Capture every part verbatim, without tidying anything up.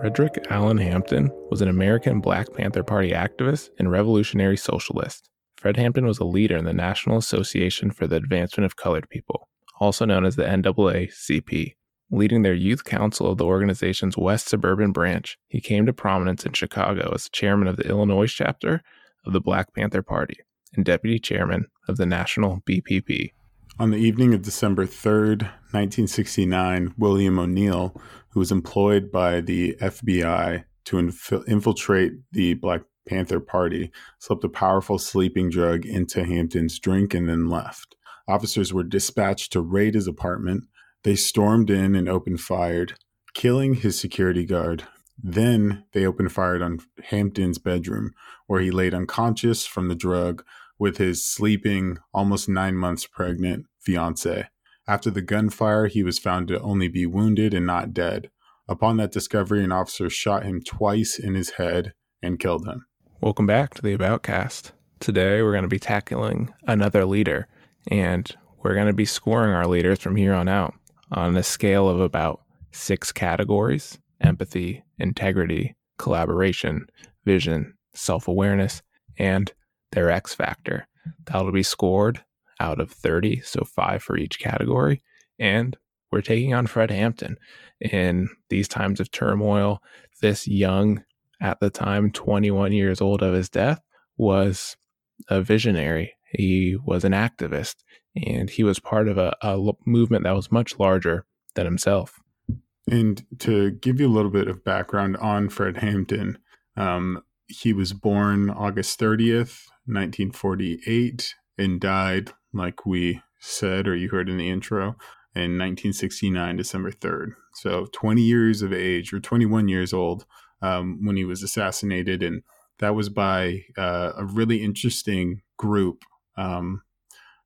Frederick Allen Hampton was an American Black Panther Party activist and revolutionary socialist. Fred Hampton was a leader in the National Association for the Advancement of Colored People, also known as the N double A C P. Leading their youth council of the organization's West Suburban branch, he came to prominence in Chicago as chairman of the Illinois chapter of the Black Panther Party and deputy chairman of the National B P P. On the evening of December third, nineteen sixty-nine, William O'Neal, who was employed by the F B I to inf- infiltrate the Black Panther Party, slipped a powerful sleeping drug into Hampton's drink and then left. Officers were dispatched to raid his apartment. They stormed in and opened fire, killing his security guard. Then they opened fire on Hampton's bedroom, where he laid unconscious from the drug with his sleeping, almost nine months pregnant, fiancée. After the gunfire, he was found to only be wounded and not dead. Upon that discovery, an officer shot him twice in his head and killed him. Welcome back to the Aboutcast. Today, we're going to be tackling another leader, and we're going to be scoring our leaders from here on out on a scale of about six categories: empathy, integrity, collaboration, vision, self-awareness, and their X factor. That'll be scored out of thirty, so five for each category. And we're taking on Fred Hampton in these times of turmoil. This young, at the time, twenty-one years old of his death, was a visionary. He was an activist, and he was part of a, a movement that was much larger than himself. And to give you a little bit of background on Fred Hampton, um, he was born August thirtieth, nineteen forty-eight, and died, like we said, or you heard in the intro, in nineteen sixty-nine, December third. So twenty years of age, or twenty-one years old, um, when he was assassinated. And that was by uh, a really interesting group, um,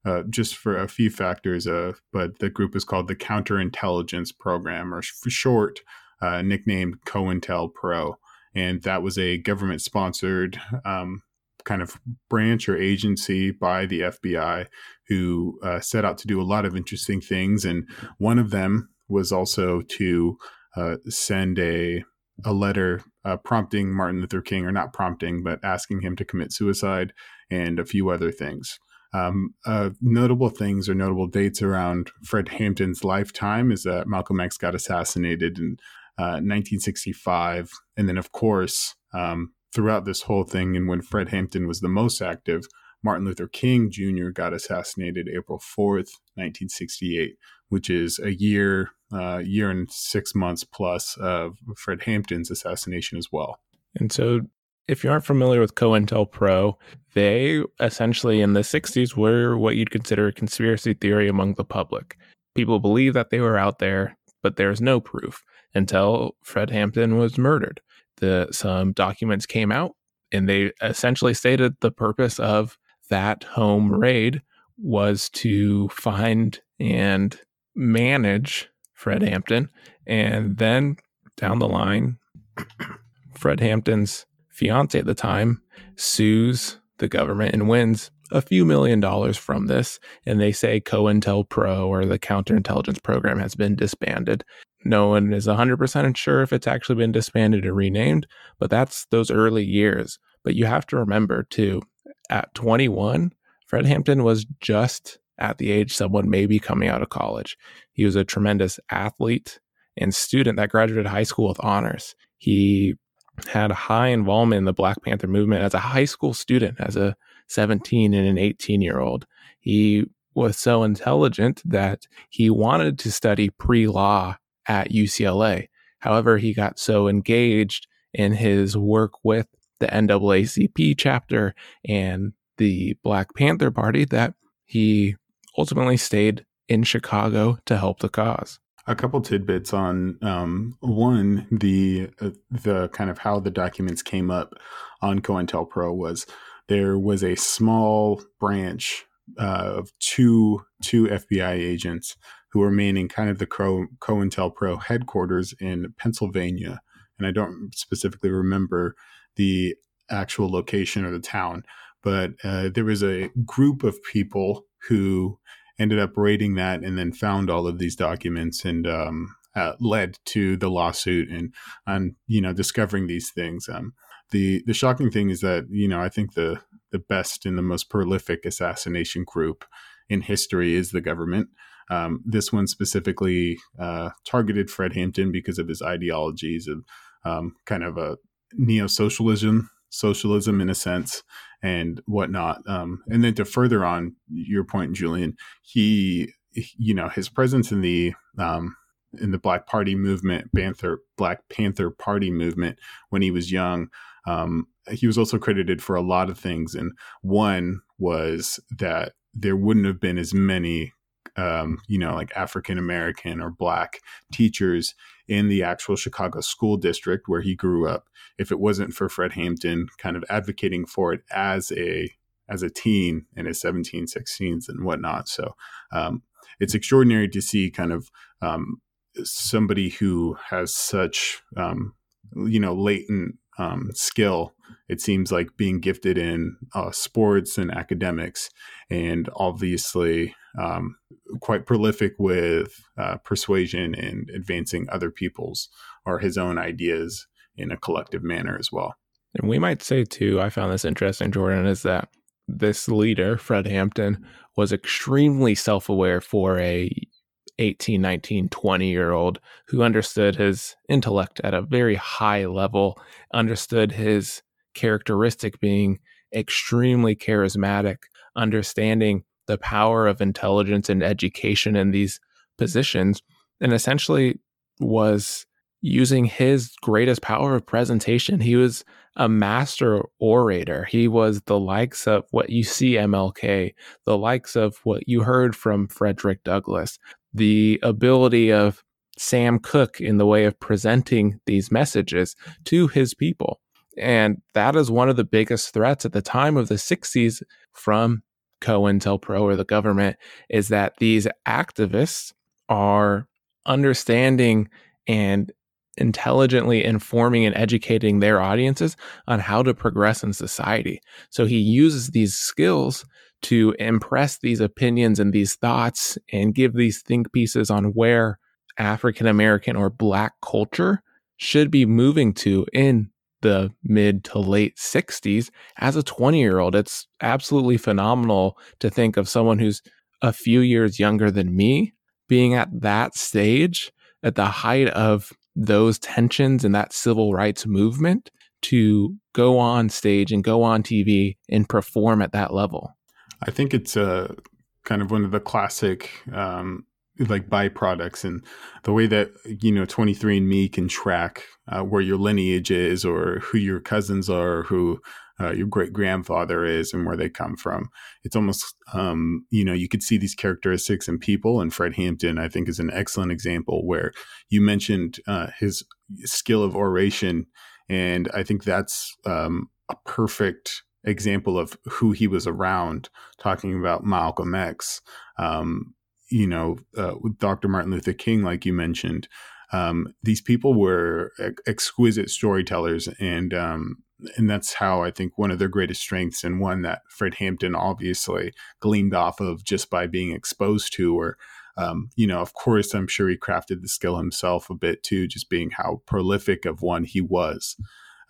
uh, just for a few factors. Uh, but the group is called the Counterintelligence Program, or for short, uh, nicknamed COINTELPRO. And that was a government-sponsored um, kind of branch or agency by the F B I who uh, set out to do a lot of interesting things. And one of them was also to uh, send a a letter uh, prompting Martin Luther King, or not prompting, but asking him to commit suicide, and a few other things. Um, uh, notable things or notable dates around Fred Hampton's lifetime is that Malcolm X got assassinated and Uh, nineteen sixty-five, and then of course um, throughout this whole thing, and when Fred Hampton was the most active, Martin Luther King Junior got assassinated April fourth, nineteen sixty-eight, which is a year, uh, year and six months plus of Fred Hampton's assassination as well. And so, if you aren't familiar with COINTELPRO, they essentially in the sixties were what you'd consider a conspiracy theory among the public. People believed that they were out there, but there was no proof until Fred Hampton was murdered. The, some documents came out, and they essentially stated the purpose of that home raid was to find and manage Fred Hampton. And then down the line, Fred Hampton's fiance at the time sues the government and wins a few million dollars from this. And they say COINTELPRO, or the counterintelligence program, has been disbanded. No one is one hundred percent sure if it's actually been disbanded or renamed, but that's those early years. But you have to remember, too, at twenty-one, Fred Hampton was just at the age someone may be coming out of college. He was a tremendous athlete and student that graduated high school with honors. He had high involvement in the Black Panther movement as a high school student, as a seventeen and an eighteen-year-old. He was so intelligent that he wanted to study pre-law at U C L A. However, he got so engaged in his work with the N double A C P chapter and the Black Panther Party that he ultimately stayed in Chicago to help the cause. A couple tidbits on um, one, the uh, the kind of how the documents came up on COINTELPRO was there was a small branch uh, of two two F B I agents who were manning kind of the Co- COINTELPRO headquarters in Pennsylvania. And I don't specifically remember the actual location or the town, but uh, there was a group of people who ended up raiding that and then found all of these documents. And um, uh, led to the lawsuit and, and, you know, discovering these things. Um, the, the shocking thing is that, you know, I think the, the best and the most prolific assassination group in history is the government. Um, this one specifically uh, targeted Fred Hampton because of his ideologies of um, kind of a neo-socialism, socialism in a sense, and whatnot. Um, and then to further on your point, Julian, he, you know, his presence in the um, in the Black Party movement, Panther, Black Panther Party movement, when he was young, um, he was also credited for a lot of things. And one was that there wouldn't have been as many Um, you know, like African American or Black teachers in the actual Chicago school district where he grew up, if it wasn't for Fred Hampton kind of advocating for it as a as a teen in his seventeens, sixteens and whatnot. So um, it's extraordinary to see kind of um, somebody who has such, um, you know, latent um, skill. It seems like being gifted in uh, sports and academics, and obviously um, quite prolific with uh, persuasion and advancing other people's or his own ideas in a collective manner as well. And we might say too, I found this interesting, Jordan, is that this leader, Fred Hampton, was extremely self-aware for a eighteen, nineteen, twenty year old who understood his intellect at a very high level, understood his characteristic being extremely charismatic, understanding the power of intelligence and education in these positions, and essentially was using his greatest power of presentation. He was a master orator. He was the likes of what you see M L K, the likes of what you heard from Frederick Douglass, the ability of Sam Cooke in the way of presenting these messages to his people. And that is one of the biggest threats at the time of the sixties from COINTELPRO or the government, is that these activists are understanding and intelligently informing and educating their audiences on how to progress in society. So he uses these skills to impress these opinions and these thoughts and give these think pieces on where African American or Black culture should be moving to in the mid to late sixties as a twenty year old. It's absolutely phenomenal to think of someone who's a few years younger than me being at that stage, at the height of those tensions and that civil rights movement, to go on stage and go on T V and perform at that level. I think it's uh, kind of one of the classic um, like byproducts, and the way that, you know, twenty-three and me can track uh, where your lineage is or who your cousins are, or who uh, your great grandfather is and where they come from. It's almost, um, you know, you could see these characteristics in people. And Fred Hampton, I think, is an excellent example where you mentioned uh, his skill of oration. And I think that's um, a perfect example of who he was around, talking about Malcolm X, um, you know, uh, with Doctor Martin Luther King, like you mentioned. Um, these people were ex- exquisite storytellers, and um, and that's how I think one of their greatest strengths, and one that Fred Hampton obviously gleaned off of just by being exposed to, or um, you know, of course, I'm sure he crafted the skill himself a bit too, just being how prolific of one he was.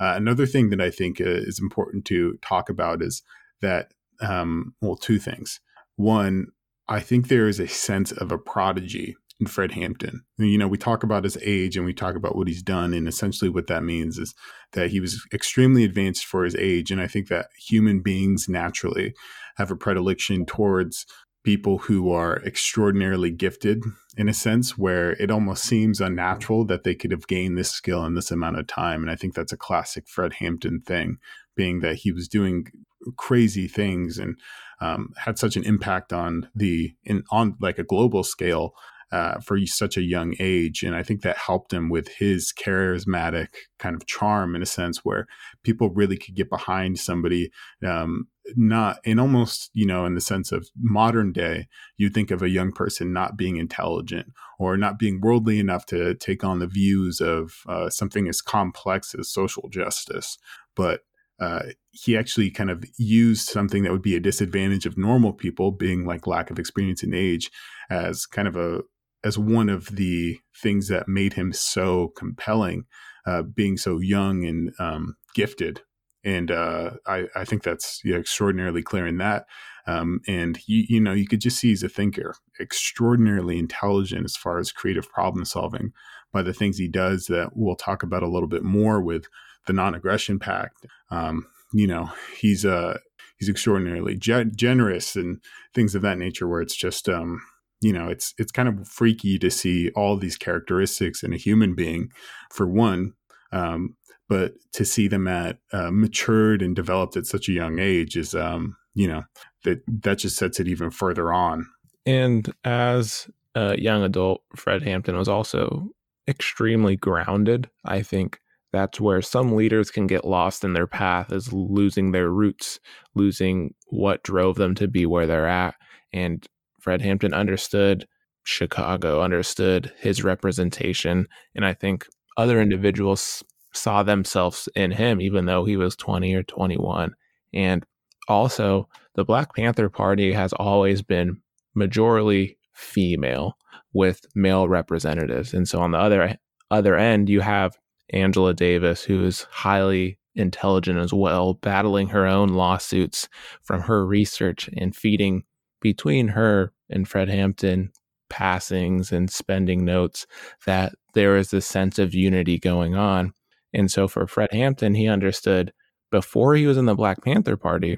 Uh, another thing that I think uh, is important to talk about is that, um, well, two things. One, I think there is a sense of a prodigy in Fred Hampton. You know, we talk about his age and we talk about what he's done. And essentially what that means is that he was extremely advanced for his age. And I think that human beings naturally have a predilection towards people who are extraordinarily gifted, in a sense where it almost seems unnatural that they could have gained this skill in this amount of time. And I think that's a classic Fred Hampton thing, being that he was doing crazy things and um, had such an impact on the, in, on like a global scale uh, for such a young age. And I think that helped him with his charismatic kind of charm, in a sense where people really could get behind somebody, um, not in almost, you know, in the sense of modern day, you think of a young person not being intelligent or not being worldly enough to take on the views of uh, something as complex as social justice. But uh, he actually kind of used something that would be a disadvantage of normal people, being like lack of experience and age, as kind of a as one of the things that made him so compelling, uh, being so young and um, gifted. And uh, I, I think that's yeah, extraordinarily clear in that. Um, and, you, you know, you could just see he's a thinker, extraordinarily intelligent as far as creative problem solving by the things he does that we'll talk about a little bit more with the non-aggression pact. Um, you know, he's uh, he's extraordinarily ge- generous and things of that nature where it's just, um, you know, it's it's kind of freaky to see all these characteristics in a human being, for one. Um, but to see them at uh, matured and developed at such a young age is, um, you know, that that just sets it even further on. And as a young adult, Fred Hampton was also extremely grounded. I think that's where some leaders can get lost in their path, is losing their roots, losing what drove them to be where they're at. And Fred Hampton understood Chicago, understood his representation. And I think other individuals saw themselves in him, even though he was twenty or twenty-one. And also, the Black Panther Party has always been majorly female with male representatives. And so on the other other end, you have Angela Davis, who is highly intelligent as well, battling her own lawsuits from her research and feeding between her and Fred Hampton passings and spending notes that there is this sense of unity going on. And so for Fred Hampton, he understood before he was in the Black Panther Party,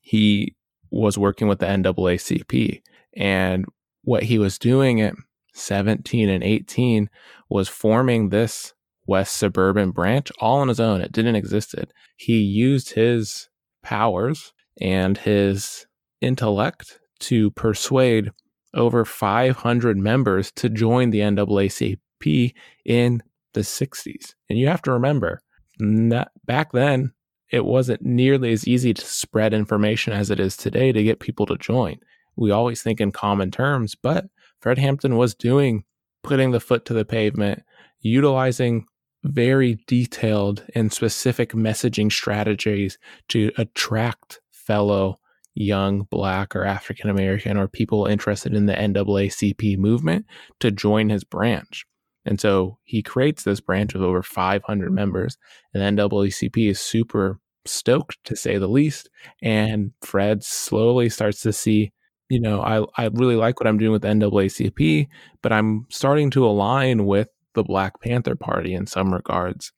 he was working with the N double A C P. And what he was doing at seventeen and eighteen was forming this West Suburban branch all on his own. It didn't exist. He used his powers and his intellect to persuade over five hundred members to join the N double A C P in the sixties. And you have to remember, not, back then, it wasn't nearly as easy to spread information as it is today to get people to join. We always think in common terms, but Fred Hampton was doing, putting the foot to the pavement, utilizing very detailed and specific messaging strategies to attract fellow young Black or African American or people interested in the N double A C P movement to join his branch. And so he creates this branch of over five hundred members, and the N double A C P is super stoked, to say the least. And Fred slowly starts to see, you know, I, I really like what I'm doing with the N double A C P, but I'm starting to align with the Black Panther Party in some regards,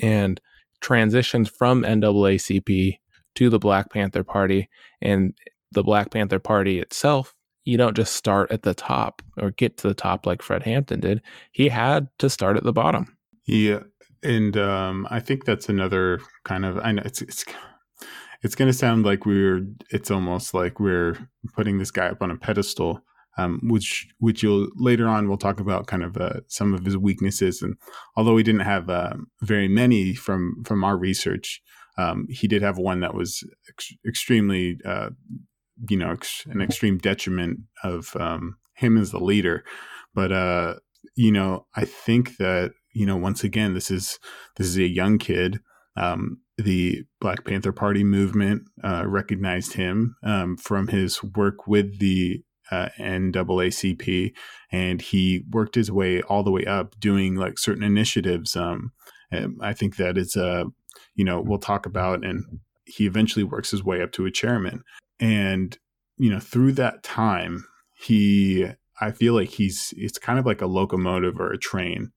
and transitions from N double A C P to the Black Panther Party. And the Black Panther Party itself, you don't just start at the top or get to the top like Fred Hampton did. He had to start at the bottom. Yeah. And um, I think that's another kind of, I know it's, it's, it's going to sound like we're, it's almost like we're putting this guy up on a pedestal, um, which, which you'll later on, we'll talk about kind of uh, some of his weaknesses. And although we didn't have uh, very many from, from our research, um, he did have one that was ex- extremely, uh, you know, an extreme detriment of um, him as the leader. But, uh, you know, I think that, you know, once again, this is this is a young kid. Um, the Black Panther Party movement uh, recognized him um, from his work with the uh, N double A C P. And he worked his way all the way up doing like certain initiatives. Um, and I think that it's, uh, you know, we'll talk about, and he eventually works his way up to a chairman. And, you know, through that time, he, I feel like he's, it's kind of like a locomotive or a train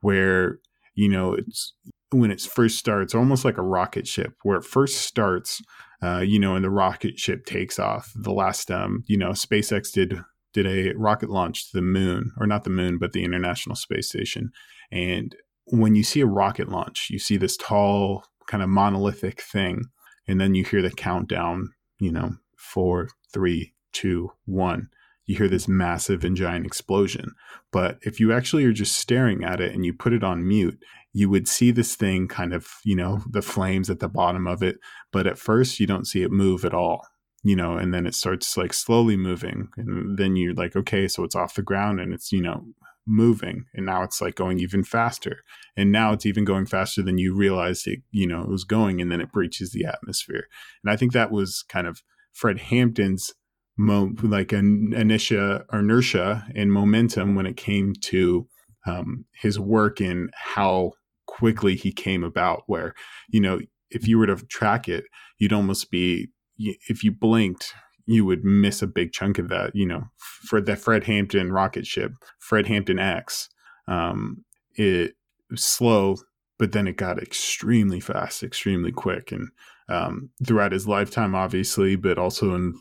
where, you know, it's when it first starts, almost like a rocket ship, where it first starts, uh, you know, and the rocket ship takes off. The last, um, you know, SpaceX did, did a rocket launch to the moon, or not the moon, but the International Space Station. And when you see a rocket launch, you see this tall kind of monolithic thing, and then you hear the countdown. You know, four, three, two, one. You hear this massive and giant explosion. But if you actually are just staring at it and you put it on mute, you would see this thing kind of, you know, the flames at the bottom of it. But at first, you don't see it move at all, you know, and then it starts like slowly moving. And then you're like, okay, so it's off the ground and it's, you know, moving. And now it's like going even faster. And now it's even going faster than you realized it, you know, it was going, and then it breaches the atmosphere. And I think that was kind of Fred Hampton's mo- like an inertia, inertia and momentum when it came to um, his work and how quickly he came about, where, you know, if you were to track it, you'd almost be, if you blinked, you would miss a big chunk of that, you know, for the Fred Hampton rocket ship, Fred Hampton X, um, it was slow, but then it got extremely fast, extremely quick. And um, throughout his lifetime, obviously, but also in,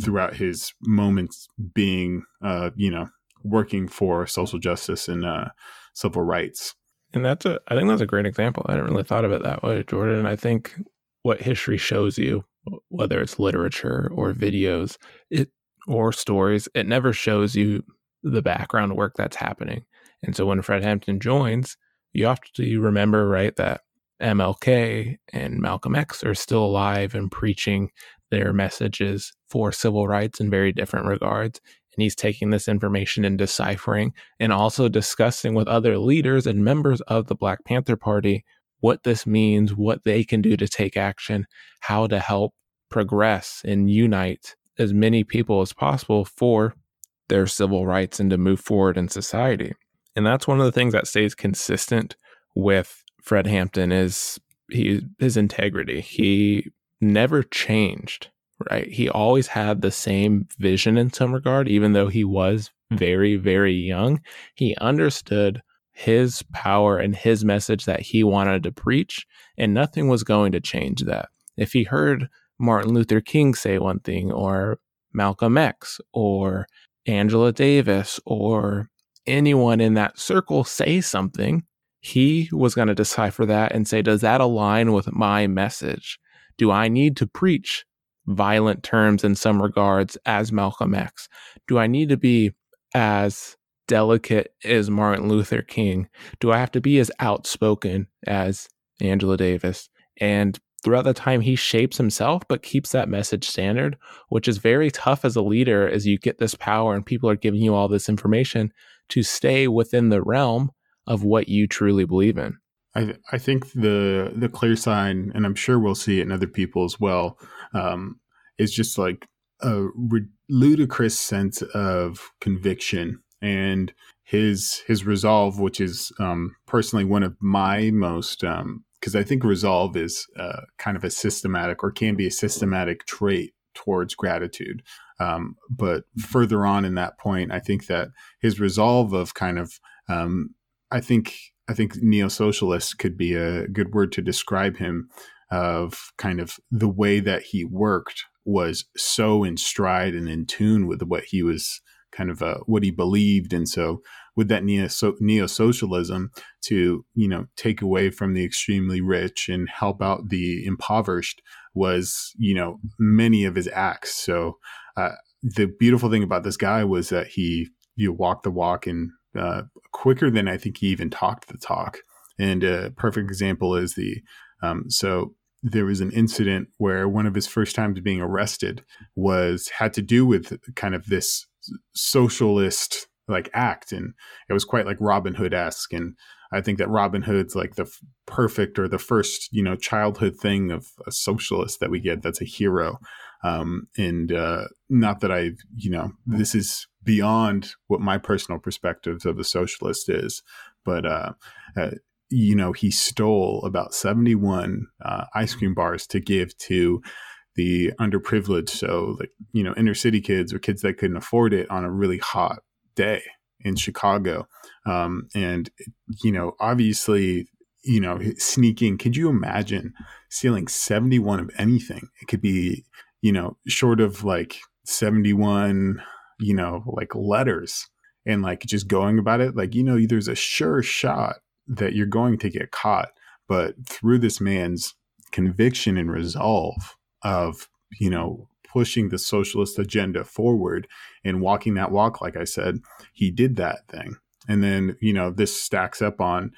throughout his moments being, uh, you know, working for social justice and uh, civil rights. And that's a, I think that's a great example. I hadn't really thought of it that way, Jordan. And I think what history shows you, whether it's literature or videos it or stories, it never shows you the background work that's happening. And so when Fred Hampton joins, you have to remember, right, that M L K and Malcolm X are still alive and preaching their messages for civil rights in very different regards. And he's taking this information and deciphering and also discussing with other leaders and members of the Black Panther Party what this means, what they can do to take action, how to help progress and unite as many people as possible for their civil rights and to move forward in society. And that's one of the things that stays consistent with Fred Hampton is he, his integrity. He never changed, right? He always had the same vision in some regard, even though he was very, very young. He understood his power and his message that he wanted to preach, and nothing was going to change that. If he heard Martin Luther King say one thing, or Malcolm X, or Angela Davis, or anyone in that circle say something, he was going to decipher that and say, does that align with my message? Do I need to preach violent terms in some regards as Malcolm X? Do I need to be as delicate as Martin Luther King? Do I have to be as outspoken as Angela Davis? And throughout the time, he shapes himself, but keeps that message standard, which is very tough as a leader as you get this power and people are giving you all this information to stay within the realm of what you truly believe in. I, I think the the clear sign, and I'm sure we'll see it in other people as well, um, is just like a re- ludicrous sense of conviction and his his resolve, which is um, personally one of my most, um, because I think resolve is uh, kind of a systematic or can be a systematic trait towards gratitude. Um, but further on in that point, I think that his resolve of kind of, um, I think, I think neo-socialist could be a good word to describe him, of kind of the way that he worked was so in stride and in tune with what he was kind of, uh, what he believed. And so with that neo-so- neo-socialism to, you know, take away from the extremely rich and help out the impoverished was, you know, many of his acts. So uh, the beautiful thing about this guy was that he, you walked the walk and uh, quicker than I think he even talked the talk. And a perfect example is the, um, so there was an incident where one of his first times being arrested was, had to do with kind of this socialist like act, and it was quite like Robin Hood-esque. And I think that Robin Hood's like the f- perfect or the first, you know, childhood thing of a socialist that we get, that's a hero. Um, and uh, not that I, you know, this is beyond what my personal perspectives of a socialist is, but uh, uh, you know, he stole about seventy-one uh, ice cream bars to give to the underprivileged. So like, you know, inner city kids or kids that couldn't afford it on a really hot day in Chicago. Um, and, you know, obviously, you know, sneaking, could you imagine stealing seventy-one of anything? It could be, you know, short of like seventy-one, you know, like letters, and like just going about it. Like, you know, there's a sure shot that you're going to get caught, but through this man's conviction and resolve of, you know, pushing the socialist agenda forward and walking that walk, like I said, he did that thing. And then, you know, this stacks up on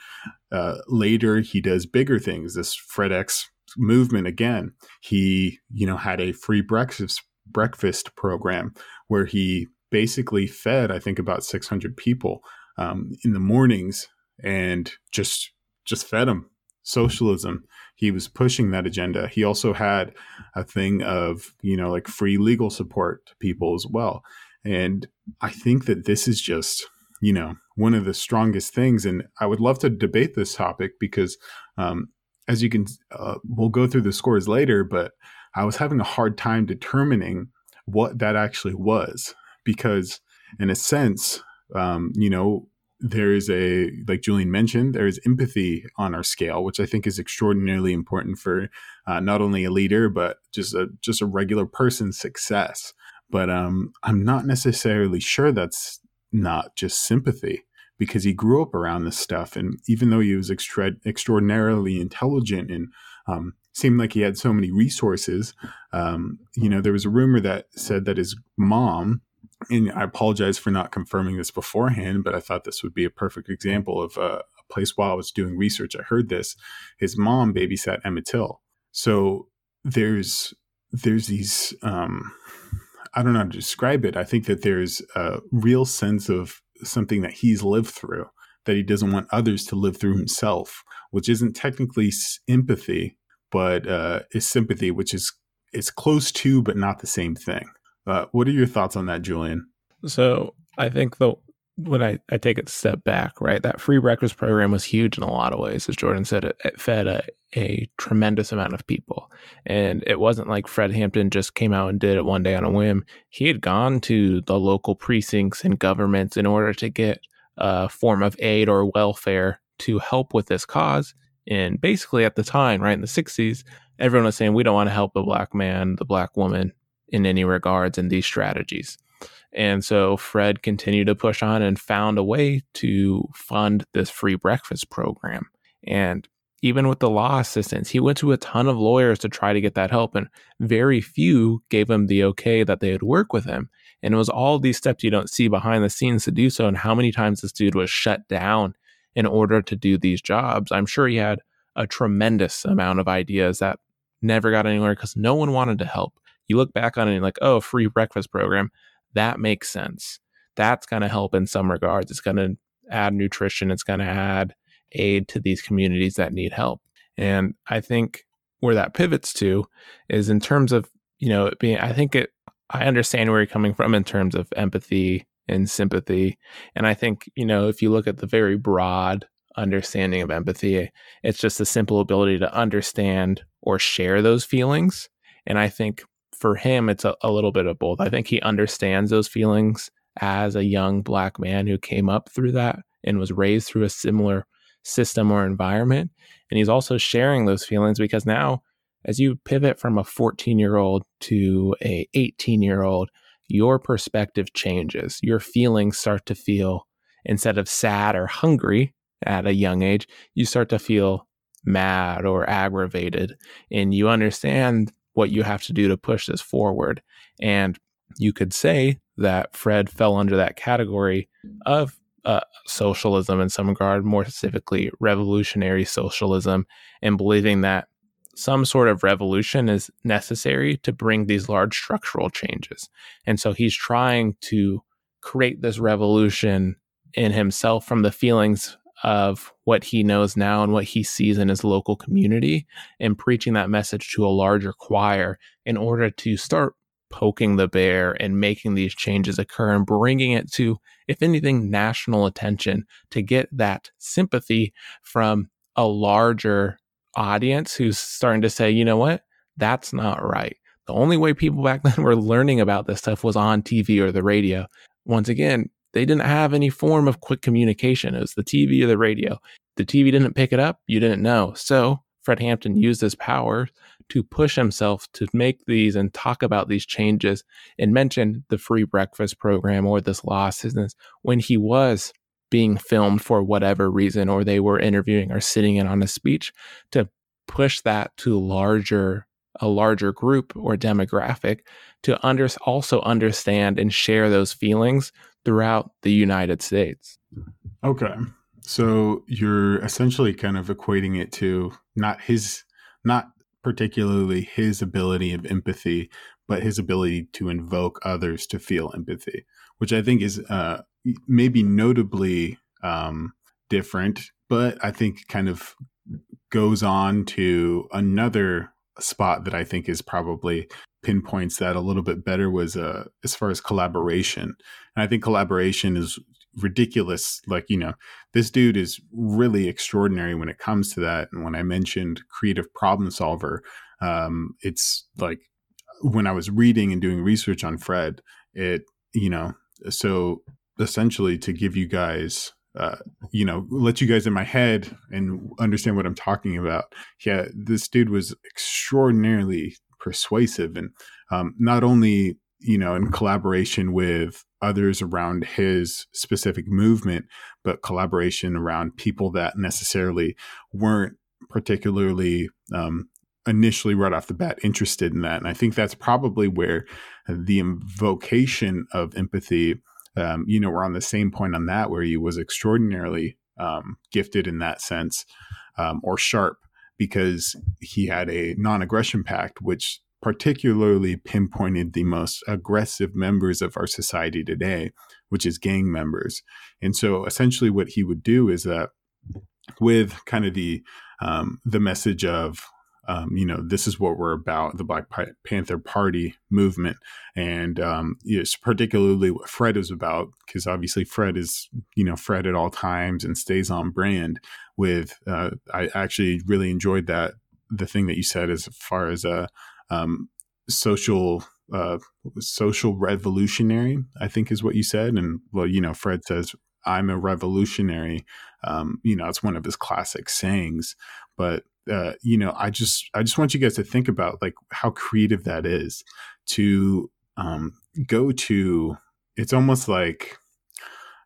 uh, later, he does bigger things. This Fred X movement again, he, you know, had a free breakfast breakfast program where he basically fed, I think, about six hundred people um, in the mornings, and just just fed them socialism. He was pushing that agenda. He also had a thing of, you know, like free legal support to people as well. And I think that this is just, you know, one of the strongest things. And I would love to debate this topic because, um, as you can, uh, we'll go through the scores later, but I was having a hard time determining what that actually was, because in a sense, um, you know, there is a, like Julian mentioned, there is empathy on our scale, which I think is extraordinarily important for uh, not only a leader, but just a, just a regular person's success. But um, I'm not necessarily sure that's not just sympathy, because he grew up around this stuff. And even though he was extra- extraordinarily intelligent and um, seemed like he had so many resources, um, you know, there was a rumor that said that his mom, and I apologize for not confirming this beforehand, but I thought this would be a perfect example of uh, a place while I was doing research, I heard this, his mom babysat Emmett Till. So there's, there's these, um, I don't know how to describe it. I think that there's a real sense of something that he's lived through that he doesn't want others to live through himself, which isn't technically empathy, but uh, is sympathy, which is, it's close to, but not the same thing. Uh, what are your thoughts on that, Julian? So I think the when I, I take it a step back, right, that free breakfast program was huge in a lot of ways. As Jordan said, it, it fed a, a tremendous amount of people. And it wasn't like Fred Hampton just came out and did it one day on a whim. He had gone to the local precincts and governments in order to get a form of aid or welfare to help with this cause. And basically at the time, right, in the sixties, everyone was saying, we don't want to help the black man, the black woman, in any regards in these strategies. And so Fred continued to push on and found a way to fund this free breakfast program. And even with the law assistance, he went to a ton of lawyers to try to get that help. And very few gave him the okay that they would work with him. And it was all these steps you don't see behind the scenes to do so. And how many times this dude was shut down in order to do these jobs. I'm sure he had a tremendous amount of ideas that never got anywhere because no one wanted to help. You look back on it and you're like, oh, free breakfast program. That makes sense. That's going to help in some regards. It's going to add nutrition. It's going to add aid to these communities that need help. And I think where that pivots to is in terms of, you know, it being, I think it, I understand where you're coming from in terms of empathy and sympathy. And I think, you know, if you look at the very broad understanding of empathy, it's just the simple ability to understand or share those feelings. And I think for him, it's a, a little bit of both. I think he understands those feelings as a young black man who came up through that and was raised through a similar system or environment. And he's also sharing those feelings because now, as you pivot from a fourteen-year-old to a eighteen-year-old, your perspective changes. Your feelings start to feel, instead of sad or hungry at a young age, you start to feel mad or aggravated. And you understand what you have to do to push this forward. And you could say that Fred fell under that category of uh, socialism in some regard, more specifically revolutionary socialism, and believing that some sort of revolution is necessary to bring these large structural changes. And so he's trying to create this revolution in himself from the feelings of what he knows now and what he sees in his local community, and preaching that message to a larger choir in order to start poking the bear and making these changes occur and bringing it to, if anything, national attention to get that sympathy from a larger audience who's starting to say, you know what, that's not right. The only way people back then were learning about this stuff was on T V or the radio. Once again, they didn't have any form of quick communication. It was the T V or the radio. The T V didn't pick it up. You didn't know. So Fred Hampton used his power to push himself to make these and talk about these changes and mention the free breakfast program or this law assistance when he was being filmed for whatever reason, or they were interviewing or sitting in on a speech, to push that to larger a larger group or demographic to under, also understand and share those feelings throughout the United States. Okay. So you're essentially kind of equating it to not his, not particularly his ability of empathy, but his ability to invoke others to feel empathy, which I think is uh, maybe notably um, different, but I think kind of goes on to another spot that I think is probably pinpoints that a little bit better was uh, as far as collaboration. And I think collaboration is ridiculous. Like, you know, this dude is really extraordinary when it comes to that. And when I mentioned creative problem solver, um, it's like when I was reading and doing research on Fred, it, you know, so essentially to give you guys, uh, you know, let you guys in my head and understand what I'm talking about. Yeah, this dude was extraordinarily persuasive and um, not only, you know, in collaboration with others around his specific movement, but collaboration around people that necessarily weren't particularly um, initially right off the bat interested in that. And I think that's probably where the invocation of empathy, um, you know, we're on the same point on that, where he was extraordinarily um, gifted in that sense, um, or sharp, because he had a non-aggression pact, which particularly pinpointed the most aggressive members of our society today, which is gang members. And so essentially what he would do is that with kind of the, um, the message of, um, you know, this is what we're about, the Black Panther Party movement. And um, it's particularly what Fred is about, because obviously Fred is, you know, Fred at all times and stays on brand with, uh, I actually really enjoyed that. The thing that you said as far as a, um, social, uh, social revolutionary, I think is what you said. And well, you know, Fred says, I'm a revolutionary. Um, you know, it's one of his classic sayings, but, uh, you know, I just, I just want you guys to think about like how creative that is to, um, go to, it's almost like,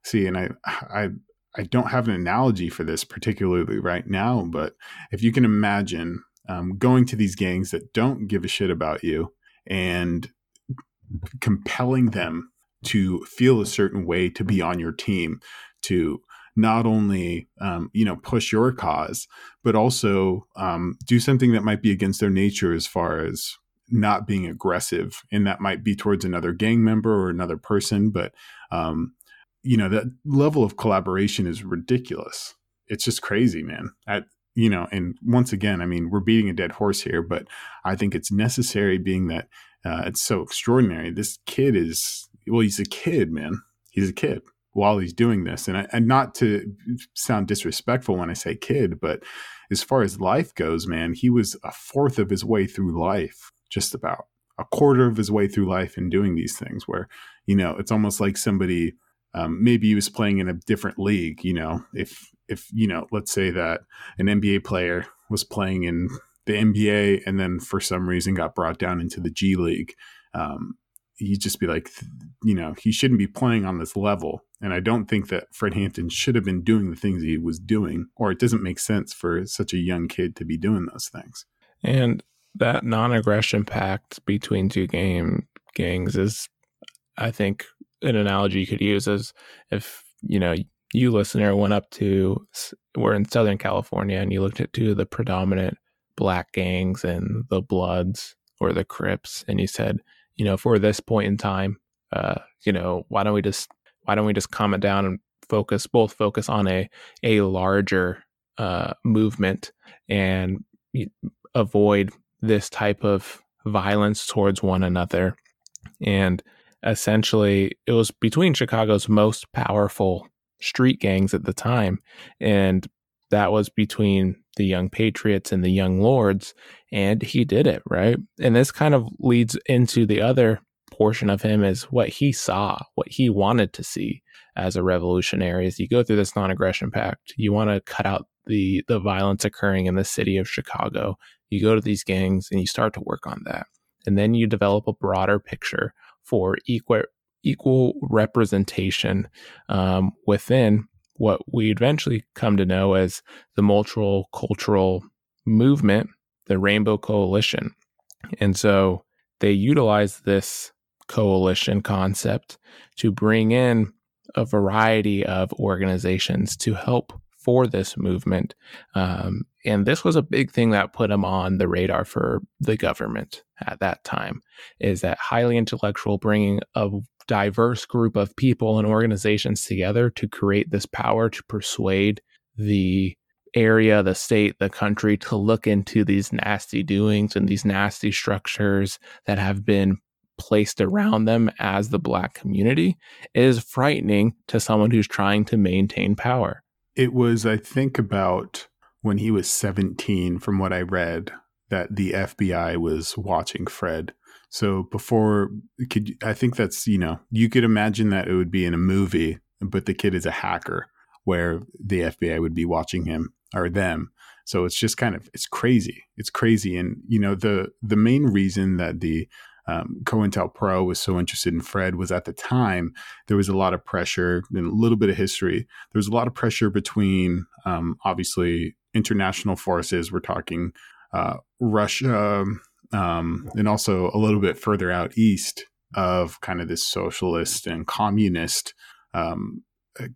see, and I, I, I don't have an analogy for this particularly right now, but if you can imagine, Um, going to these gangs that don't give a shit about you and compelling them to feel a certain way, to be on your team, to not only, um, you know, push your cause, but also um, do something that might be against their nature as far as not being aggressive. And that might be towards another gang member or another person. But, um, you know, that level of collaboration is ridiculous. It's just crazy, man. I, You know, and once again, I mean, we're beating a dead horse here, but I think it's necessary being that uh, it's so extraordinary. This kid is, well, he's a kid, man. He's a kid while he's doing this. And, I, and not to sound disrespectful when I say kid, but as far as life goes, man, he was a fourth of his way through life, just about a quarter of his way through life in doing these things where, you know, it's almost like somebody, um, maybe he was playing in a different league, you know, if, If, you know, let's say that an N B A player was playing in the N B A and then for some reason got brought down into the G League, um, he'd just be like, you know, he shouldn't be playing on this level. And I don't think that Fred Hampton should have been doing the things he was doing, or it doesn't make sense for such a young kid to be doing those things. And that non-aggression pact between two game gangs is, I think, an analogy you could use as if, you know, you listener went up to, we're in Southern California, and you looked at two of the predominant black gangs and the Bloods or the Crips, and you said, you know, if we're this point in time, uh, you know, why don't we just why don't we just calm it down and focus both focus on a a larger uh, movement and avoid this type of violence towards one another. And essentially, it was between Chicago's most powerful street gangs at the time, and that was between the Young Patriots and the Young Lords, and he did it, right? And this kind of leads into the other portion of him is what he saw, what he wanted to see as a revolutionary. As you go through this non-aggression pact, you want to cut out the the violence occurring in the city of Chicago. You go to these gangs and you start to work on that, and then you develop a broader picture for equal equal representation um, within what we eventually come to know as the multicultural movement, the Rainbow Coalition. And so they utilize this coalition concept to bring in a variety of organizations to help for this movement. Um, and this was a big thing that put him on the radar for the government at that time, is that highly intellectual bringing of diverse group of people and organizations together to create this power to persuade the area, the state, the country to look into these nasty doings and these nasty structures that have been placed around them as the Black community is frightening to someone who's trying to maintain power. It was, I think, about when he was seventeen, from what I read, that the F B I was watching Fred. So before, could I think that's, you know, you could imagine that it would be in a movie, but the kid is a hacker where the F B I would be watching him or them. So it's just kind of, it's crazy. It's crazy. And, you know, the, the main reason that the Um, COINTELPRO was so interested in Fred was at the time, there was a lot of pressure and a little bit of history. There was a lot of pressure between, um, obviously, international forces. We're talking uh, Russia um, and also a little bit further out east of kind of this socialist and communist um,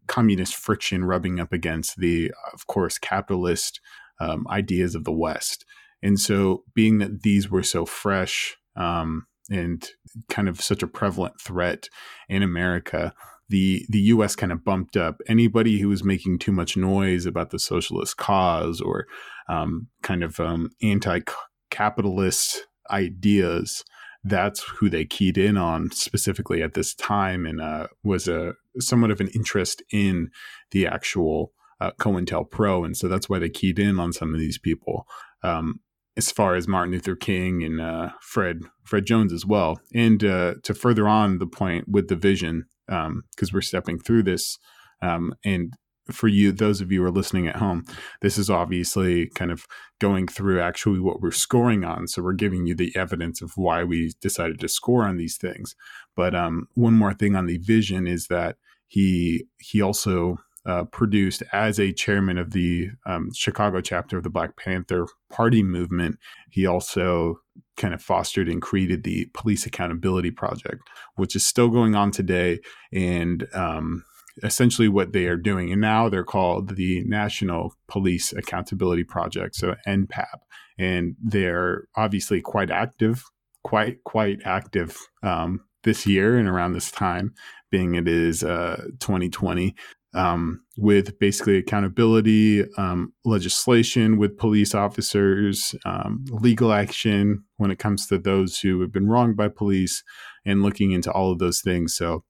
communist friction rubbing up against the, of course, capitalist um, ideas of the West. And so being that these were so fresh, um, and kind of such a prevalent threat in America, the the U S kind of bumped up anybody who was making too much noise about the socialist cause or um, kind of um, anti-capitalist ideas. That's who they keyed in on specifically at this time, and uh, was a somewhat of an interest in the actual uh, COINTELPRO, and so that's why they keyed in on some of these people. Um, as far as Martin Luther King and uh, Fred Fred Jones as well. And uh, to further on the point with the vision, because um, we're stepping through this, um, and for you, those of you who are listening at home, this is obviously kind of going through actually what we're scoring on. So we're giving you the evidence of why we decided to score on these things. But um, one more thing on the vision is that he he also... Uh, produced as a chairman of the um, Chicago chapter of the Black Panther Party movement. He also kind of fostered and created the Police Accountability Project, which is still going on today. And um, essentially what they are doing, and now they're called the National Police Accountability Project, so N P A P. And they're obviously quite active, quite, quite active um, this year and around this time, being it is uh, twenty twenty. Um, with basically accountability, um, legislation with police officers, um, legal action when it comes to those who have been wronged by police, and looking into all of those things. So,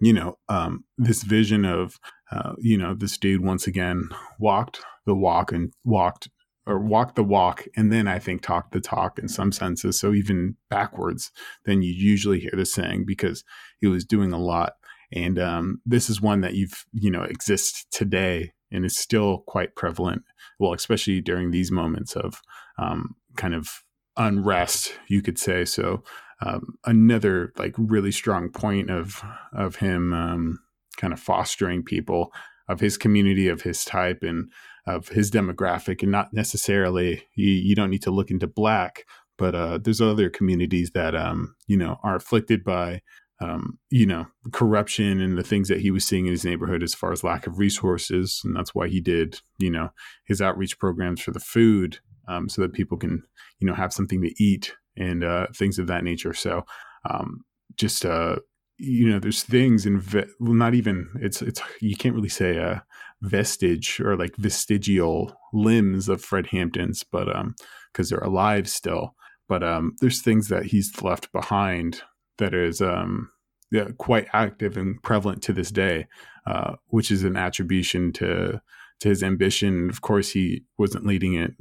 you know, um, this vision of, uh, you know, this dude once again walked the walk and walked or walked the walk. And then I think talked the talk in some senses. So even backwards than you usually hear the saying, because he was doing a lot. And um, this is one that you've, you know, exists today and is still quite prevalent. Well, especially during these moments of um, kind of unrest, you could say. So um, another like really strong point of of him um, kind of fostering people of his community, of his type and of his demographic, and not necessarily you, you don't need to look into Black, but uh, there's other communities that, um, you know, are afflicted by Um, you know, corruption and the things that he was seeing in his neighborhood as far as lack of resources. And that's why he did, you know, his outreach programs for the food um, so that people can, you know, have something to eat and uh, things of that nature. So um, just, uh, you know, there's things in, ve- well, not even, it's, it's, you can't really say a vestige or like vestigial limbs of Fred Hampton's, but um, because they're alive still. But um, there's things that he's left behind that is um, yeah, quite active and prevalent to this day, uh, which is an attribution to to his ambition. Of course, he wasn't leading it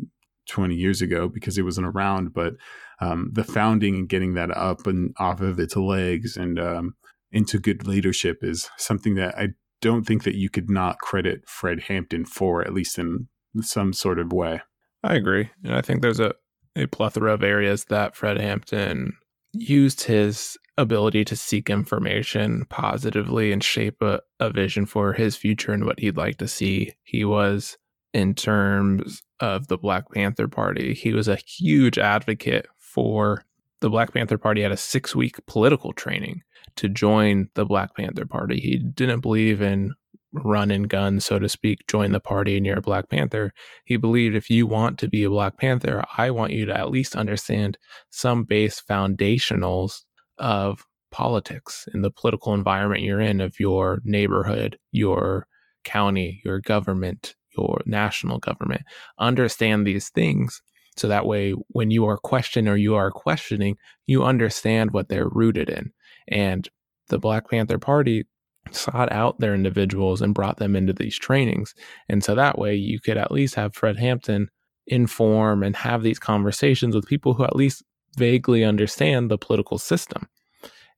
twenty years ago because he wasn't around, but um, the founding and getting that up and off of its legs and um, into good leadership is something that I don't think that you could not credit Fred Hampton for, at least in some sort of way. I agree. And I think there's a, a plethora of areas that Fred Hampton used his ability to seek information positively and shape a, a vision for his future and what he'd like to see. He was, in terms of the Black Panther Party, he was a huge advocate for the Black Panther Party. Had a six-week political training to join the Black Panther Party. He didn't believe in run and gun, so to speak, join the party and you're a Black Panther. He believed if you want to be a Black Panther, I want you to at least understand some base foundationals of politics and the political environment you're in, of your neighborhood, your county, your government, your national government. Understand these things so that way when you are questioned or you are questioning, you understand what they're rooted in. And the Black Panther Party sought out their individuals and brought them into these trainings. And so that way you could at least have Fred Hampton inform and have these conversations with people who at least vaguely understand the political system.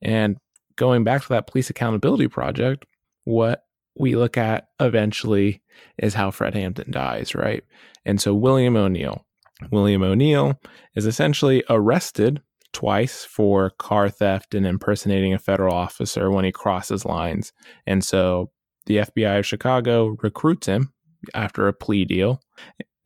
And going back to that Police Accountability Project, what we look at eventually is how Fred Hampton dies, right? And so William O'Neal. William O'Neal is essentially arrested twice for car theft and impersonating a federal officer when he crosses lines. And so the F B I of Chicago recruits him after a plea deal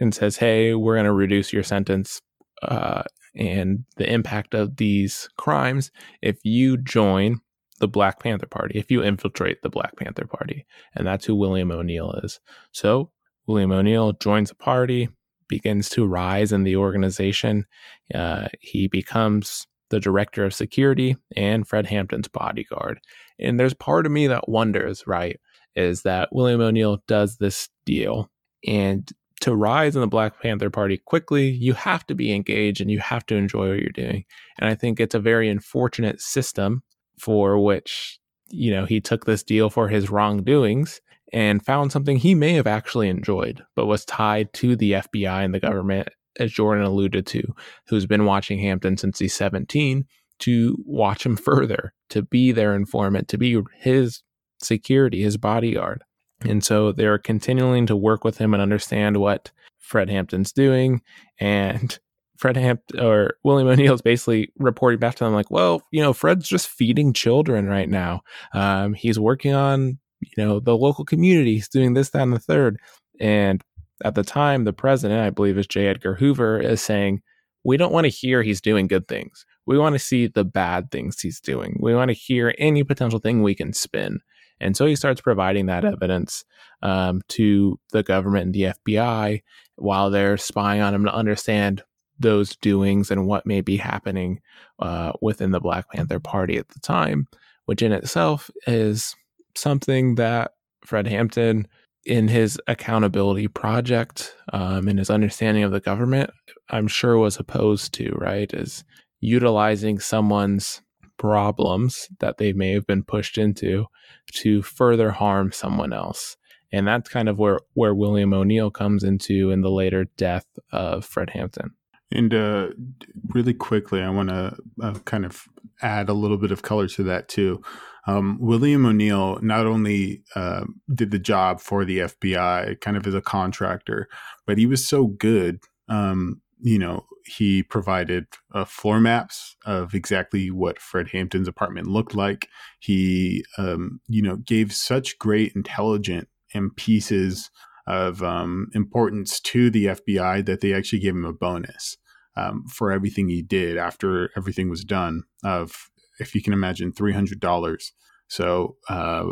and says, hey, we're going to reduce your sentence uh, and the impact of these crimes if you join the Black Panther Party, if you infiltrate the Black Panther Party. And that's who William O'Neal is. So William O'Neal joins the party, begins to rise in the organization. Uh, he becomes the director of security and Fred Hampton's bodyguard. And there's part of me that wonders, right, is that William O'Neal does this deal. And to rise in the Black Panther Party quickly, you have to be engaged and you have to enjoy what you're doing. And I think it's a very unfortunate system for which, you know, he took this deal for his wrongdoings and found something he may have actually enjoyed, but was tied to the F B I and the government, as Jordan alluded to, who's been watching Hampton since he's seventeen, to watch him further, to be their informant, to be his security, his bodyguard. And so they're continuing to work with him and understand what Fred Hampton's doing. And Fred Hampton, or William O'Neal, is basically reporting back to them like, well, you know, Fred's just feeding children right now. Um, he's working on, you know, the local community. He's doing this, that, and the third. And at the time, the president, I believe is J. Edgar Hoover, is saying, we don't want to hear he's doing good things. We want to see the bad things he's doing. We want to hear any potential thing we can spin. And so he starts providing that evidence um, to the government and the F B I while they're spying on him to understand those doings and what may be happening uh, within the Black Panther Party at the time, which in itself is something that Fred Hampton, in his accountability project, um, in his understanding of the government, I'm sure was opposed to, right, is utilizing someone's problems that they may have been pushed into to further harm someone else. And that's kind of where, where William O'Neal comes into in the later death of Fred Hampton. And uh, really quickly, I want to uh, kind of add a little bit of color to that, too. Um, William O'Neal not only uh, did the job for the F B I kind of as a contractor, but he was so good. Um, you know, he provided uh, floor maps of exactly what Fred Hampton's apartment looked like. He, um, you know, gave such great intelligence and pieces of um, importance to the F B I that they actually gave him a bonus um, for everything he did after everything was done of, if you can imagine, three hundred dollars. So, uh,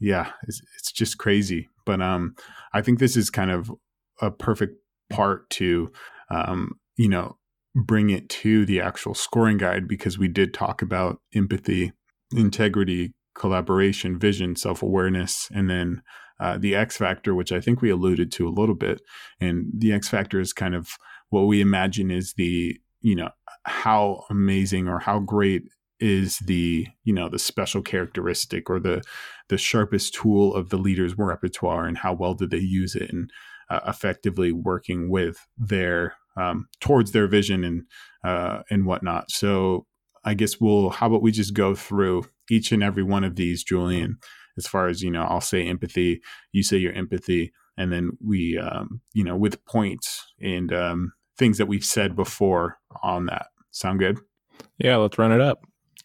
yeah, it's, it's just crazy. But um, I think this is kind of a perfect part to, um, you know, bring it to the actual scoring guide, because we did talk about empathy, integrity, collaboration, vision, self-awareness, and then uh, the X factor, which I think we alluded to a little bit. And the X factor is kind of what we imagine is the, you know, how amazing or how great is the, you know, the special characteristic or the the sharpest tool of the leader's repertoire, and how well did they use it and uh, effectively working with their um, towards their vision and uh, and whatnot. So I guess we'll how about we just go through each and every one of these, Julian, as far as, you know, I'll say empathy, you say your empathy, and then we, um, you know, with points and um, things that we've said before on that. Sound good? Yeah, let's run it up.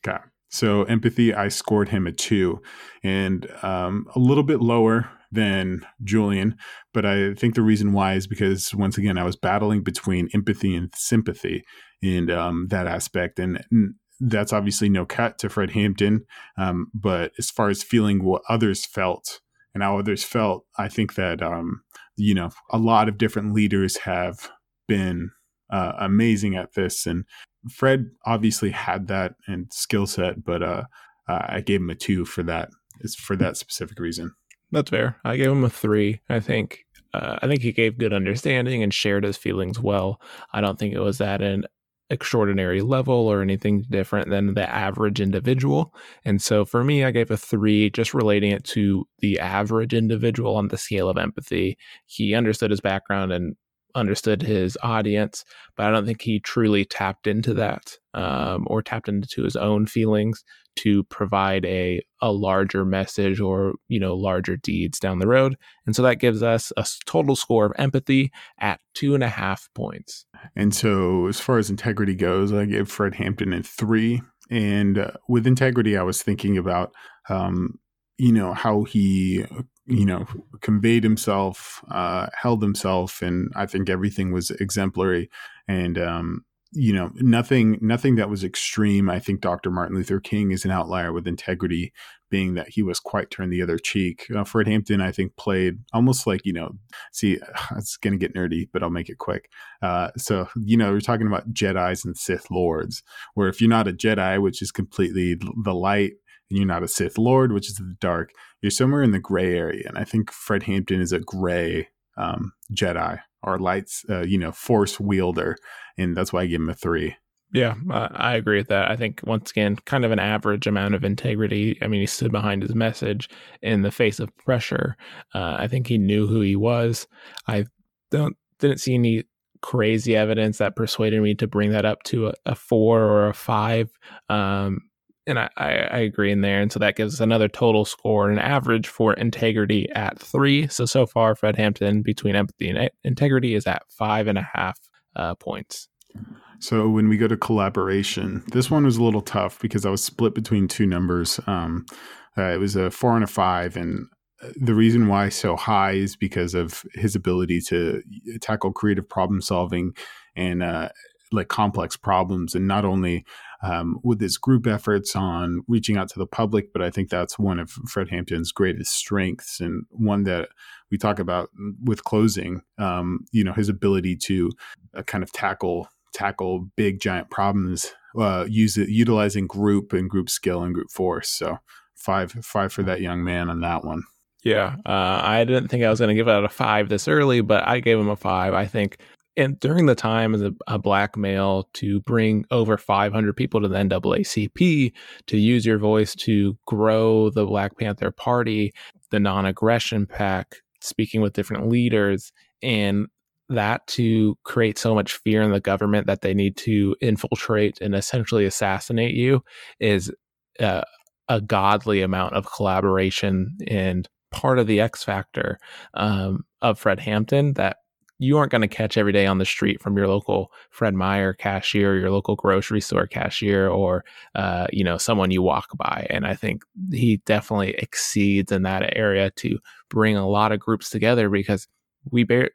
Okay. So empathy, I scored him a two, and um, a little bit lower than Julian, but I think the reason why is because, once again, I was battling between empathy and sympathy in um, that aspect. And, and that's obviously no cut to Fred Hampton. Um, but as far as feeling what others felt and how others felt, I think that, um, you know, a lot of different leaders have been uh, amazing at this. And Fred obviously had that and skill set, but uh, uh, I gave him a two for that. It's for that specific reason. That's fair. I gave him a three. I think uh, I think he gave good understanding and shared his feelings well. I don't think it was at an extraordinary level or anything different than the average individual. And so for me, I gave a three, just relating it to the average individual on the scale of empathy. He understood his background and understood his audience, but I don't think he truly tapped into that um, or tapped into his own feelings to provide a a larger message or, you know, larger deeds down the road. And so that gives us a total score of empathy at two and a half points. And so as far as integrity goes, I gave Fred Hampton a three. And uh, with integrity, I was thinking about, um, you know, how he you know, conveyed himself, uh, held himself. And I think everything was exemplary and, um, you know, nothing, nothing that was extreme. I think Doctor Martin Luther King is an outlier with integrity, being that he was quite turned the other cheek. Uh, Fred Hampton, I think, played almost like, you know, see, it's going to get nerdy, but I'll make it quick. Uh, so, you know, we're talking about Jedis and Sith Lords, where if you're not a Jedi, which is completely the light, and you're not a Sith Lord, which is the dark, you're somewhere in the gray area. And I think Fred Hampton is a gray um, Jedi or lights, uh, you know, force wielder. And that's why I give him a three. Yeah, uh, I agree with that. I think, once again, kind of an average amount of integrity. I mean, he stood behind his message in the face of pressure. Uh, I think he knew who he was. I don't didn't see any crazy evidence that persuaded me to bring that up to a, a four or a five. Um And I, I agree in there. And so that gives us another total score, an average for integrity at three. So, so far, Fred Hampton between empathy and integrity is at five and a half uh, points. So when we go to collaboration, this one was a little tough because I was split between two numbers. Um, uh, it was a four and a five. And the reason why so high is because of his ability to tackle creative problem solving and uh, like complex problems. And not only Um, with his group efforts on reaching out to the public, but I think that's one of Fred Hampton's greatest strengths and one that we talk about with closing, um, you know, his ability to uh, kind of tackle tackle big, giant problems, uh, use it, utilizing group and group skill and group force. So five, five for that young man on that one. Yeah, uh, I didn't think I was going to give out a five this early, but I gave him a five. I think And during the time as a, a black male to bring over five hundred people to the N double A C P, to use your voice to grow the Black Panther Party, the non-aggression pact, speaking with different leaders, and that to create so much fear in the government that they need to infiltrate and essentially assassinate you is uh, a godly amount of collaboration and part of the X factor um, of Fred Hampton that you aren't going to catch every day on the street from your local Fred Meyer cashier, your local grocery store cashier, or, uh, you know, someone you walk by. And I think he definitely exceeds in that area to bring a lot of groups together because we bear,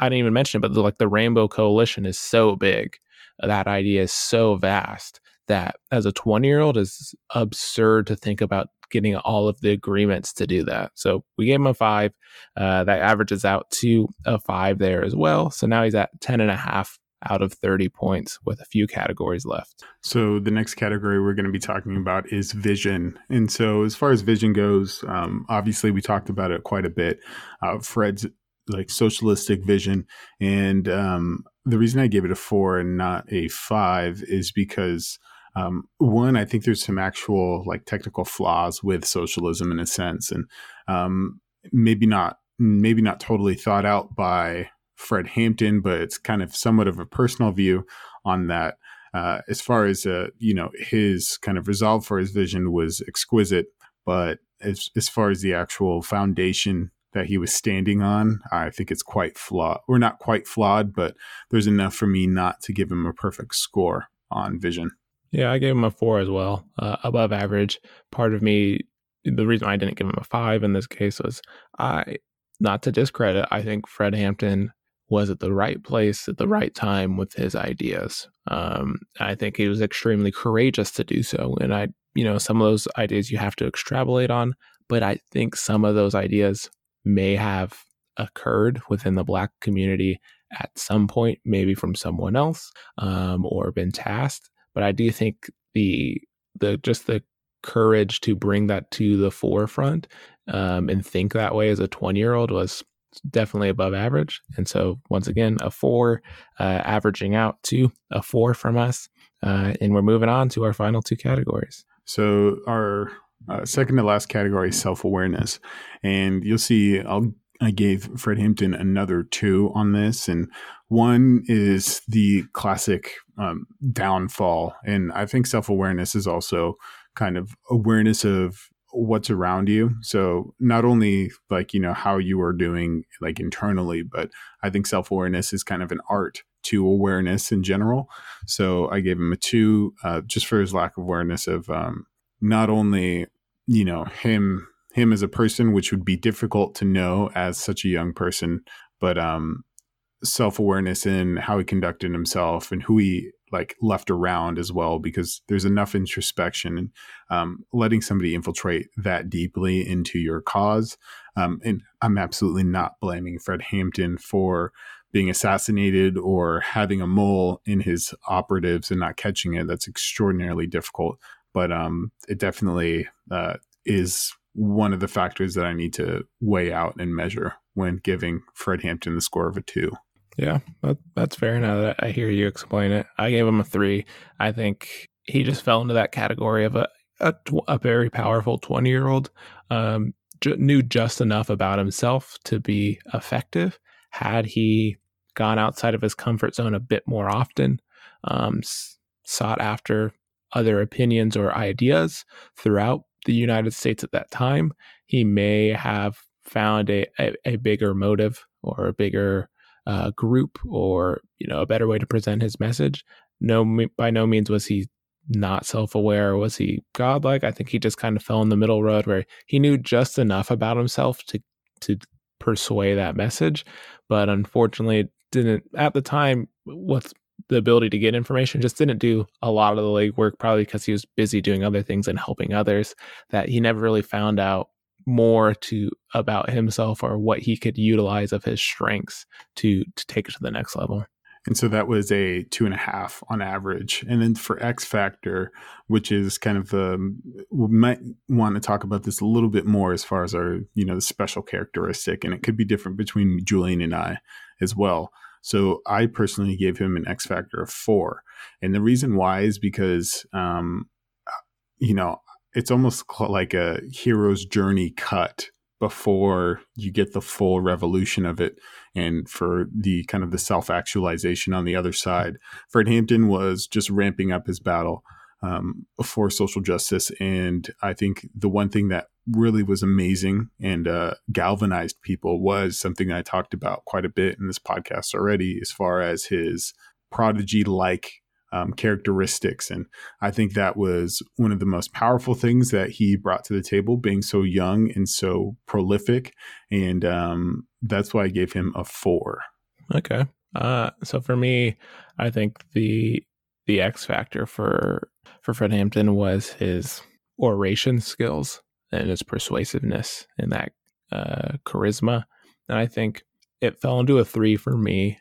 I didn't even mention it, but the, like the Rainbow Coalition is so big. That idea is so vast that as a twenty year old is absurd to think about getting all of the agreements to do that. So we gave him a five. Uh, that averages out to a five there as well. So now he's at ten and a half out of thirty points with a few categories left. So the next category we're going to be talking about is vision. And so as far as vision goes, um, obviously we talked about it quite a bit. Uh, Fred's like socialistic vision. And um, the reason I gave it a four and not a five is because Um, one, I think there's some actual like technical flaws with socialism in a sense, and um, maybe not, maybe not totally thought out by Fred Hampton, but it's kind of somewhat of a personal view on that. Uh, as far as uh, you know, his kind of resolve for his vision was exquisite, but as as far as the actual foundation that he was standing on, I think it's quite flawed. Or not quite flawed, but there's enough for me not to give him a perfect score on vision. Yeah, I gave him a four as well, uh, above average. Part of me, the reason I didn't give him a five in this case was, I, not to discredit, I think Fred Hampton was at the right place at the right time with his ideas. Um, I think he was extremely courageous to do so. And I, you know, some of those ideas you have to extrapolate on, but I think some of those ideas may have occurred within the Black community at some point, maybe from someone else, um, or been tasked. But I do think the the just the courage to bring that to the forefront um, and think that way as a twenty-year-old was definitely above average. And so once again, a four, uh, averaging out to a four from us. Uh, and we're moving on to our final two categories. So our uh, second to last category is self-awareness. And you'll see I'll, I gave Fred Hampton another two on this. And one is the classic um, downfall. And I think self-awareness is also kind of awareness of what's around you. So not only like, you know, how you are doing like internally, but I think self-awareness is kind of an art to awareness in general. So I gave him a two uh, just for his lack of awareness of um, not only, you know, him, him as a person, which would be difficult to know as such a young person, but um, self-awareness in how he conducted himself and who he like left around as well, because there's enough introspection and um, letting somebody infiltrate that deeply into your cause. Um, and I'm absolutely not blaming Fred Hampton for being assassinated or having a mole in his operatives and not catching it. That's extraordinarily difficult, but um, it definitely uh, is one of the factors that I need to weigh out and measure when giving Fred Hampton the score of a two. Yeah, that, that's fair. Now that I hear you explain it, I gave him a three. I think he just fell into that category of a a, tw- a very powerful twenty-year-old. Um, ju- knew just enough about himself to be effective. Had he gone outside of his comfort zone a bit more often, um, s- sought after other opinions or ideas throughout the United States at that time, he may have found a a, a bigger motive or a bigger Uh, group, or you know, a better way to present his message. No, by no means was he not self-aware, or was he godlike. I think he just kind of fell in the middle road where he knew just enough about himself to to persuade that message, but unfortunately didn't at the time. What's the ability to get information, just didn't do a lot of the legwork, probably because he was busy doing other things and helping others, that he never really found out more to about himself or what he could utilize of his strengths to to take it to the next level. And so that was a two and a half on average. And then for X factor, which is kind of the, um, we might want to talk about this a little bit more as far as our, you know, the special characteristic, and it could be different between Julian and I as well. So I personally gave him an X factor of four. And the reason why is because, um, you know, it's almost like a hero's journey cut before you get the full revolution of it. And for the kind of the self-actualization on the other side, Fred Hampton was just ramping up his battle um, for social justice. And I think the one thing that really was amazing and uh, galvanized people was something I talked about quite a bit in this podcast already, as far as his prodigy-like Um, characteristics. And I think that was one of the most powerful things that he brought to the table, being so young and so prolific. And um, that's why I gave him a four. Okay. Uh, so for me, I think the the X factor for for Fred Hampton was his oration skills and his persuasiveness and that uh, charisma. And I think it fell into a three for me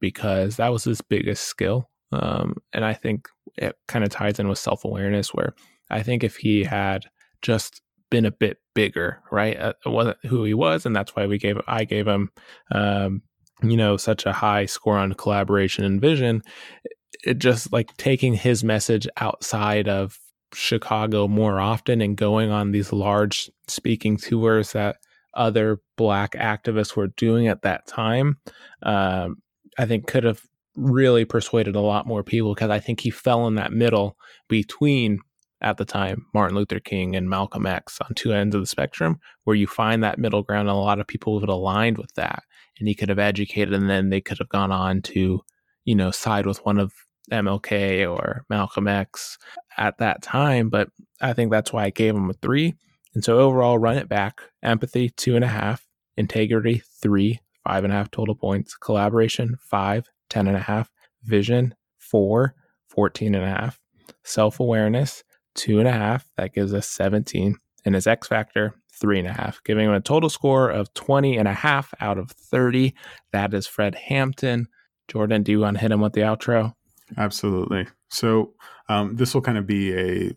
because that was his biggest skill. Um, and I think it kind of ties in with self-awareness, where I think if he had just been a bit bigger, right, uh, it wasn't who he was. And that's why we gave, I gave him, um, you know, such a high score on collaboration and vision. It, it just like taking his message outside of Chicago more often and going on these large speaking tours that other Black activists were doing at that time, um, I think could have really persuaded a lot more people, because I think he fell in that middle between, at the time, Martin Luther King and Malcolm X, on two ends of the spectrum, where you find that middle ground and a lot of people would have aligned with that, and he could have educated, and then they could have gone on to, you know, side with one of M L K or Malcolm X at that time. But I think that's why I gave him a three. And so overall, run it back: empathy, two and a half; integrity, three, five and a half total points; collaboration, five, ten and a half; vision, four, fourteen and a half; self-awareness, two and a half. That gives us seventeen. And his X factor, three and a half, giving him a total score of twenty and a half out of thirty. That is Fred Hampton. Jordan, do you want to hit him with the outro? Absolutely. So um, this will kind of be a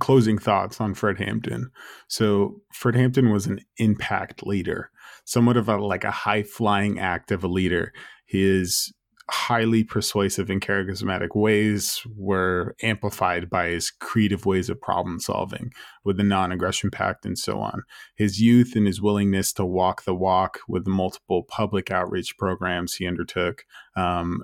closing thoughts on Fred Hampton. So Fred Hampton was an impact leader. somewhat of a, like a high flying act of a leader. His highly persuasive and charismatic ways were amplified by his creative ways of problem solving with the non-aggression pact and so on. His youth and his willingness to walk the walk with multiple public outreach programs he undertook. Um,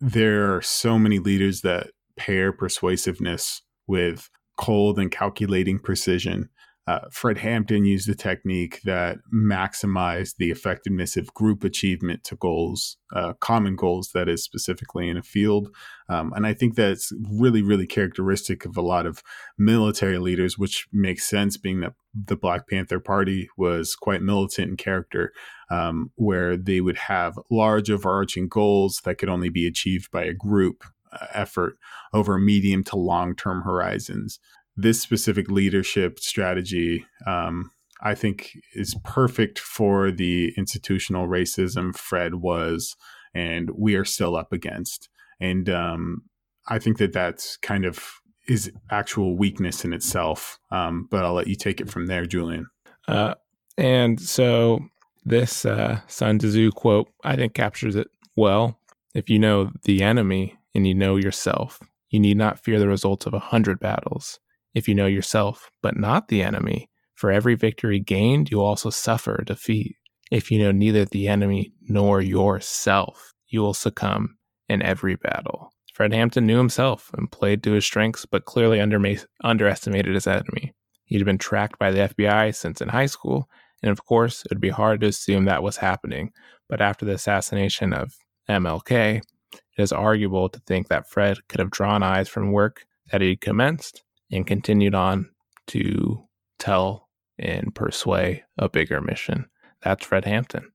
there are so many leaders that pair persuasiveness with cold and calculating precision. Uh, Fred Hampton used the technique that maximized the effectiveness of group achievement to goals, uh, common goals, that is, specifically in a field. Um, and I think that's really, really characteristic of a lot of military leaders, which makes sense being that the Black Panther Party was quite militant in character, um, where they would have large overarching goals that could only be achieved by a group uh, effort over medium to long-term horizons. This specific leadership strategy, um, I think, is perfect for the institutional racism Fred was and we are still up against. And um, I think that that's kind of is actual weakness in itself. Um, but I'll let you take it from there, Julian. Uh, and so this uh, Sun Tzu quote, I think, captures it well. If you know the enemy and you know yourself, you need not fear the results of a hundred battles. If you know yourself, but not the enemy, for every victory gained, you also suffer defeat. If you know neither the enemy nor yourself, you will succumb in every battle. Fred Hampton knew himself and played to his strengths, but clearly under- underestimated his enemy. He'd been tracked by the F B I since in high school, and of course, it would be hard to assume that was happening. But after the assassination of M L K, it is arguable to think that Fred could have drawn eyes from work that he commenced and continued on to tell and persuade a bigger mission. That's Fred Hampton.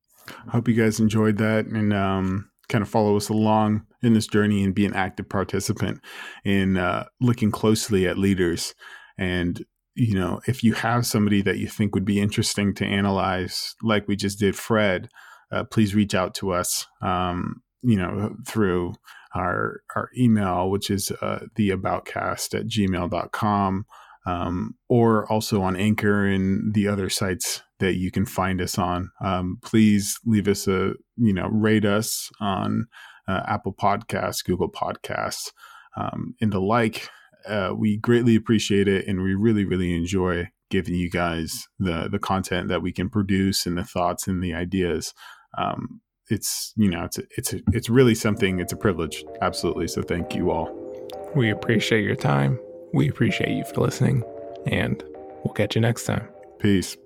Hope you guys enjoyed that and um, kind of follow us along in this journey and be an active participant in uh, looking closely at leaders. And, you know, if you have somebody that you think would be interesting to analyze, like we just did Fred, uh, please reach out to us, um, you know, through Our, our email, which is uh, theaboutcast at gmail dot com, um, or also on Anchor and the other sites that you can find us on. Um, please leave us a, you know, rate us on uh, Apple Podcasts, Google Podcasts, um, and the like. Uh, we greatly appreciate it, and we really, really enjoy giving you guys the the content that we can produce and the thoughts and the ideas. Um, It's, you know, it's, it's, it's really something, it's a privilege. Absolutely. So thank you all. We appreciate your time. We appreciate you for listening, and we'll catch you next time. Peace.